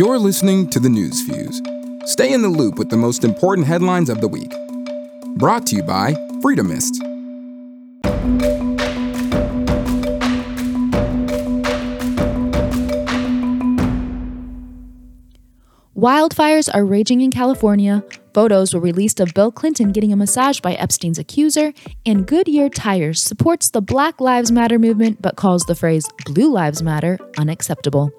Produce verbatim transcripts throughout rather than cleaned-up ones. You're listening to The News Fuse. Stay in the loop with the most important headlines of the week. Brought to you by Freedomist. Wildfires are raging in California. Photos were released of Bill Clinton getting a massage by Epstein's accuser, and Goodyear Tires supports the Black Lives Matter movement but calls the phrase Blue Lives Matter unacceptable.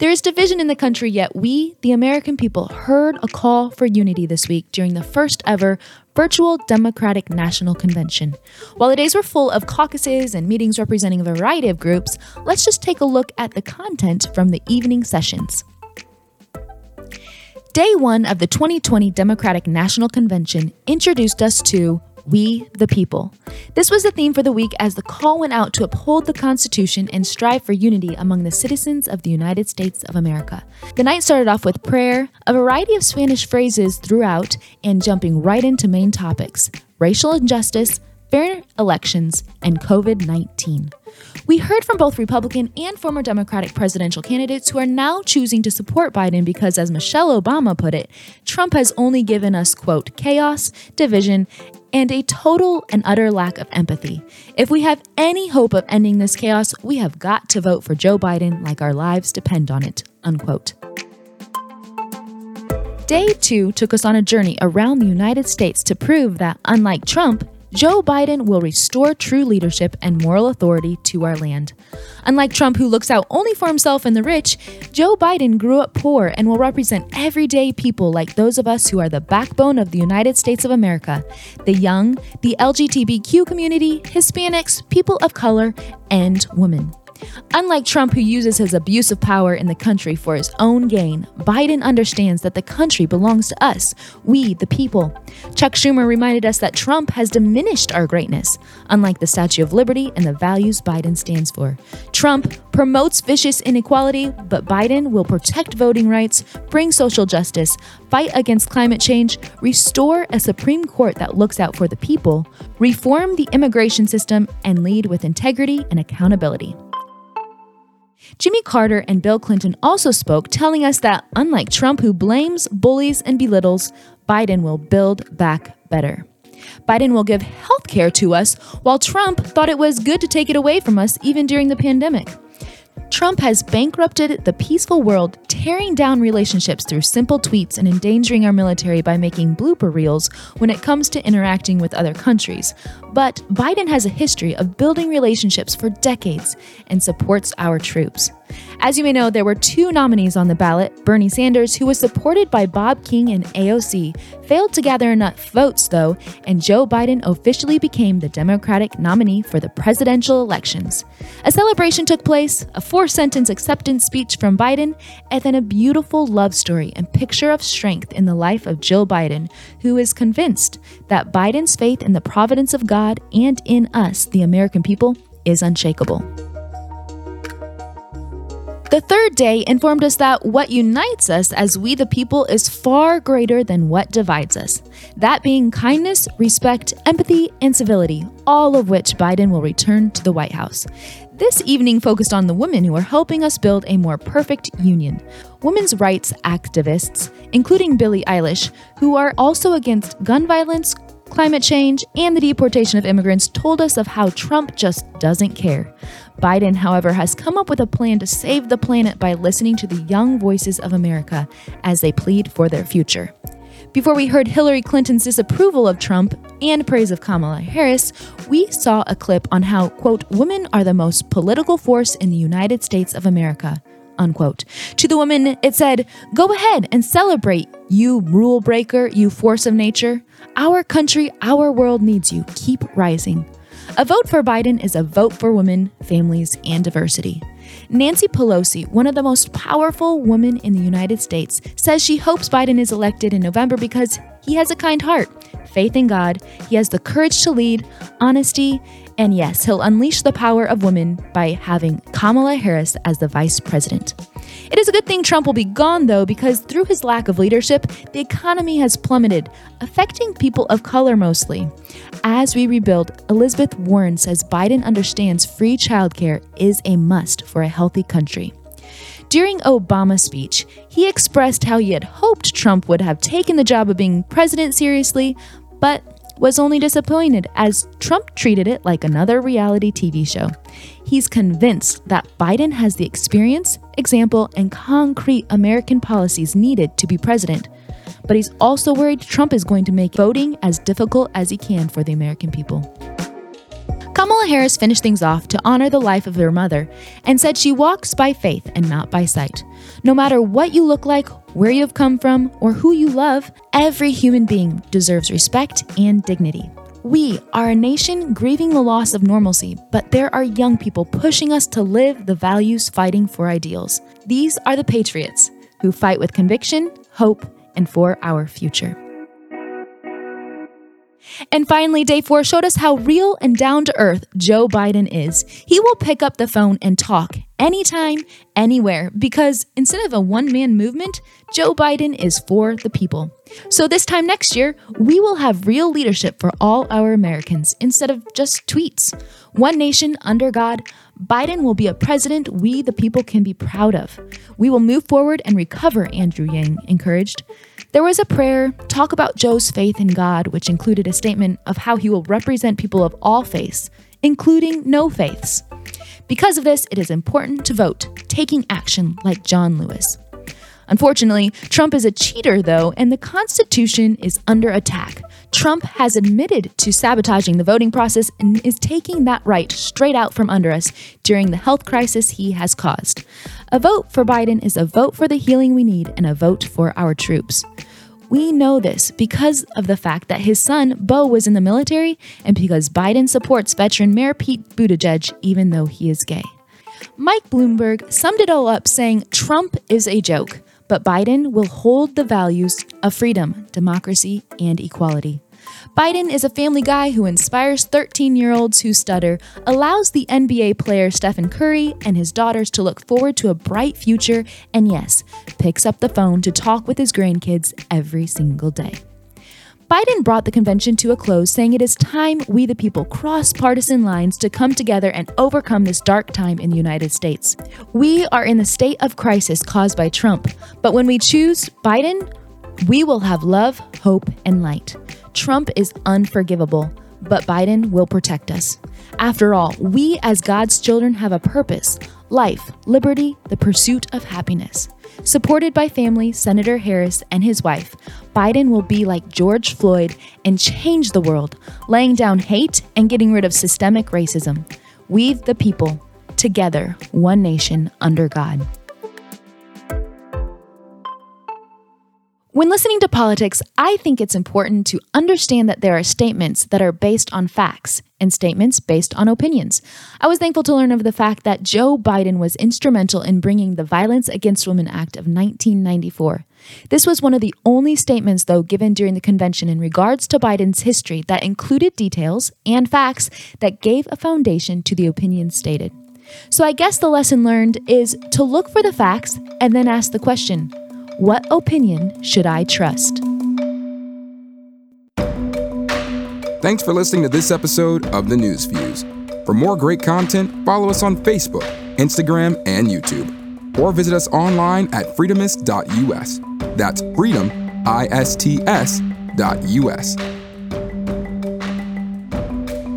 There is division in the country, yet we, the American people, heard a call for unity this week during the first ever virtual Democratic National Convention. While the days were full of caucuses and meetings representing a variety of groups, let's just take a look at the content from the evening sessions. Day one of the twenty twenty Democratic National Convention introduced us to We the People. This was the theme for the week as the call went out to uphold the Constitution and strive for unity among the citizens of the United States of America. The night started off with prayer, a variety of Spanish phrases throughout, and jumping right into main topics: racial injustice, fair elections, and covid nineteen. We heard from both Republican and former Democratic presidential candidates who are now choosing to support Biden because, as Michelle Obama put it, Trump has only given us, quote, chaos, division, and a total and utter lack of empathy. If we have any hope of ending this chaos, we have got to vote for Joe Biden like our lives depend on it, unquote. Day two took us on a journey around the United States to prove that, unlike Trump, Joe Biden will restore true leadership and moral authority to our land. Unlike Trump, who looks out only for himself and the rich, Joe Biden grew up poor and will represent everyday people like those of us who are the backbone of the United States of America: the young, the L G B T Q community, Hispanics, people of color, and women. Unlike Trump, who uses his abuse of power in the country for his own gain, Biden understands that the country belongs to us, we the people. Chuck Schumer reminded us that Trump has diminished our greatness, unlike the Statue of Liberty and the values Biden stands for. Trump promotes vicious inequality, but Biden will protect voting rights, bring social justice, fight against climate change, restore a Supreme Court that looks out for the people, reform the immigration system, and lead with integrity and accountability. Jimmy Carter and Bill Clinton also spoke, telling us that, unlike Trump, who blames, bullies, and belittles, Biden will build back better. Biden will give health care to us, while Trump thought it was good to take it away from us even during the pandemic. Trump has bankrupted the peaceful world, tearing down relationships through simple tweets and endangering our military by making blooper reels when it comes to interacting with other countries. But Biden has a history of building relationships for decades and supports our troops. As you may know, there were two nominees on the ballot. Bernie Sanders, who was supported by Bob King and A O C, failed to gather enough votes, though, and Joe Biden officially became the Democratic nominee for the presidential elections. A celebration took place, a four-sentence acceptance speech from Biden, and then a beautiful love story and picture of strength in the life of Jill Biden, who is convinced that Biden's faith in the providence of God and in us, the American people, is unshakable. The third day informed us that what unites us as we the people is far greater than what divides us, that being kindness, respect, empathy, and civility, all of which Biden will return to the White House. This evening focused on the women who are helping us build a more perfect union. Women's rights activists, including Billie Eilish, who are also against gun violence, climate change, and the deportation of immigrants, told us of how Trump just doesn't care. Biden, however, has come up with a plan to save the planet by listening to the young voices of America as they plead for their future. Before we heard Hillary Clinton's disapproval of Trump and praise of Kamala Harris, we saw a clip on how, quote, women are the most political force in the United States of America, unquote. To the woman, it said, go ahead and celebrate, you rule breaker, you force of nature. Our country, our world needs you. Keep rising. A vote for Biden is a vote for women, families, and diversity. Nancy Pelosi, one of the most powerful women in the United States, says she hopes Biden is elected in November because he has a kind heart, faith in God, he has the courage to lead, honesty, and yes, he'll unleash the power of women by having Kamala Harris as the vice president. It is a good thing Trump will be gone, though, because through his lack of leadership, the economy has plummeted, affecting people of color mostly. As we rebuild, Elizabeth Warren says Biden understands free childcare is a must for a healthy country. During Obama's speech, he expressed how he had hoped Trump would have taken the job of being president seriously, but was only disappointed as Trump treated it like another reality T V show. He's convinced that Biden has the experience, example, and concrete American policies needed to be president. But he's also worried Trump is going to make voting as difficult as he can for the American people. Kamala Harris finished things off to honor the life of her mother and said she walks by faith and not by sight. No matter what you look like, where you've come from, or who you love, every human being deserves respect and dignity. We are a nation grieving the loss of normalcy, but there are young people pushing us to live the values fighting for ideals. These are the patriots who fight with conviction, hope, and for our future. And finally, day four showed us how real and down-to-earth Joe Biden is. He will pick up the phone and talk anytime, anywhere, because instead of a one-man movement, Joe Biden is for the people. So this time next year, we will have real leadership for all our Americans instead of just tweets. One nation under God, Biden will be a president we the people can be proud of. We will move forward and recover, Andrew Yang encouraged. There was a prayer, talk about Joe's faith in God, which included a statement of how he will represent people of all faiths, including no faiths. Because of this, it is important to vote, taking action like John Lewis. Unfortunately, Trump is a cheater, though, and the Constitution is under attack. Trump has admitted to sabotaging the voting process and is taking that right straight out from under us during the health crisis he has caused. A vote for Biden is a vote for the healing we need and a vote for our troops. We know this because of the fact that his son, Beau, was in the military and because Biden supports veteran Mayor Pete Buttigieg, even though he is gay. Mike Bloomberg summed it all up saying, "Trump is a joke, but Biden will hold the values of freedom, democracy, and equality." Biden is a family guy who inspires thirteen-year-olds who stutter, allows the N B A player Stephen Curry and his daughters to look forward to a bright future, and yes, picks up the phone to talk with his grandkids every single day. Biden brought the convention to a close, saying it is time we the people cross partisan lines to come together and overcome this dark time in the United States. We are in the state of crisis caused by Trump, but when we choose Biden, we will have love, hope, and light. Trump is unforgivable, but Biden will protect us. After all, we as God's children have a purpose, life, liberty, the pursuit of happiness. Supported by family, Senator Harris and his wife, Biden will be like George Floyd and change the world, laying down hate and getting rid of systemic racism. We the people, together, one nation under God. When listening to politics, I think it's important to understand that there are statements that are based on facts and statements based on opinions. I was thankful to learn of the fact that Joe Biden was instrumental in bringing the Violence Against Women Act of nineteen ninety-four. This was one of the only statements, though, given during the convention in regards to Biden's history that included details and facts that gave a foundation to the opinions stated. So I guess the lesson learned is to look for the facts and then ask the question, what opinion should I trust? Thanks for listening to this episode of The News Fuse. For more great content, follow us on Facebook, Instagram, and YouTube. Or visit us online at freedomist dot u s. That's freedom, I S T S, dot U S.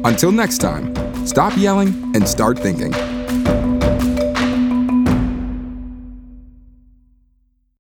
Until next time, stop yelling and start thinking.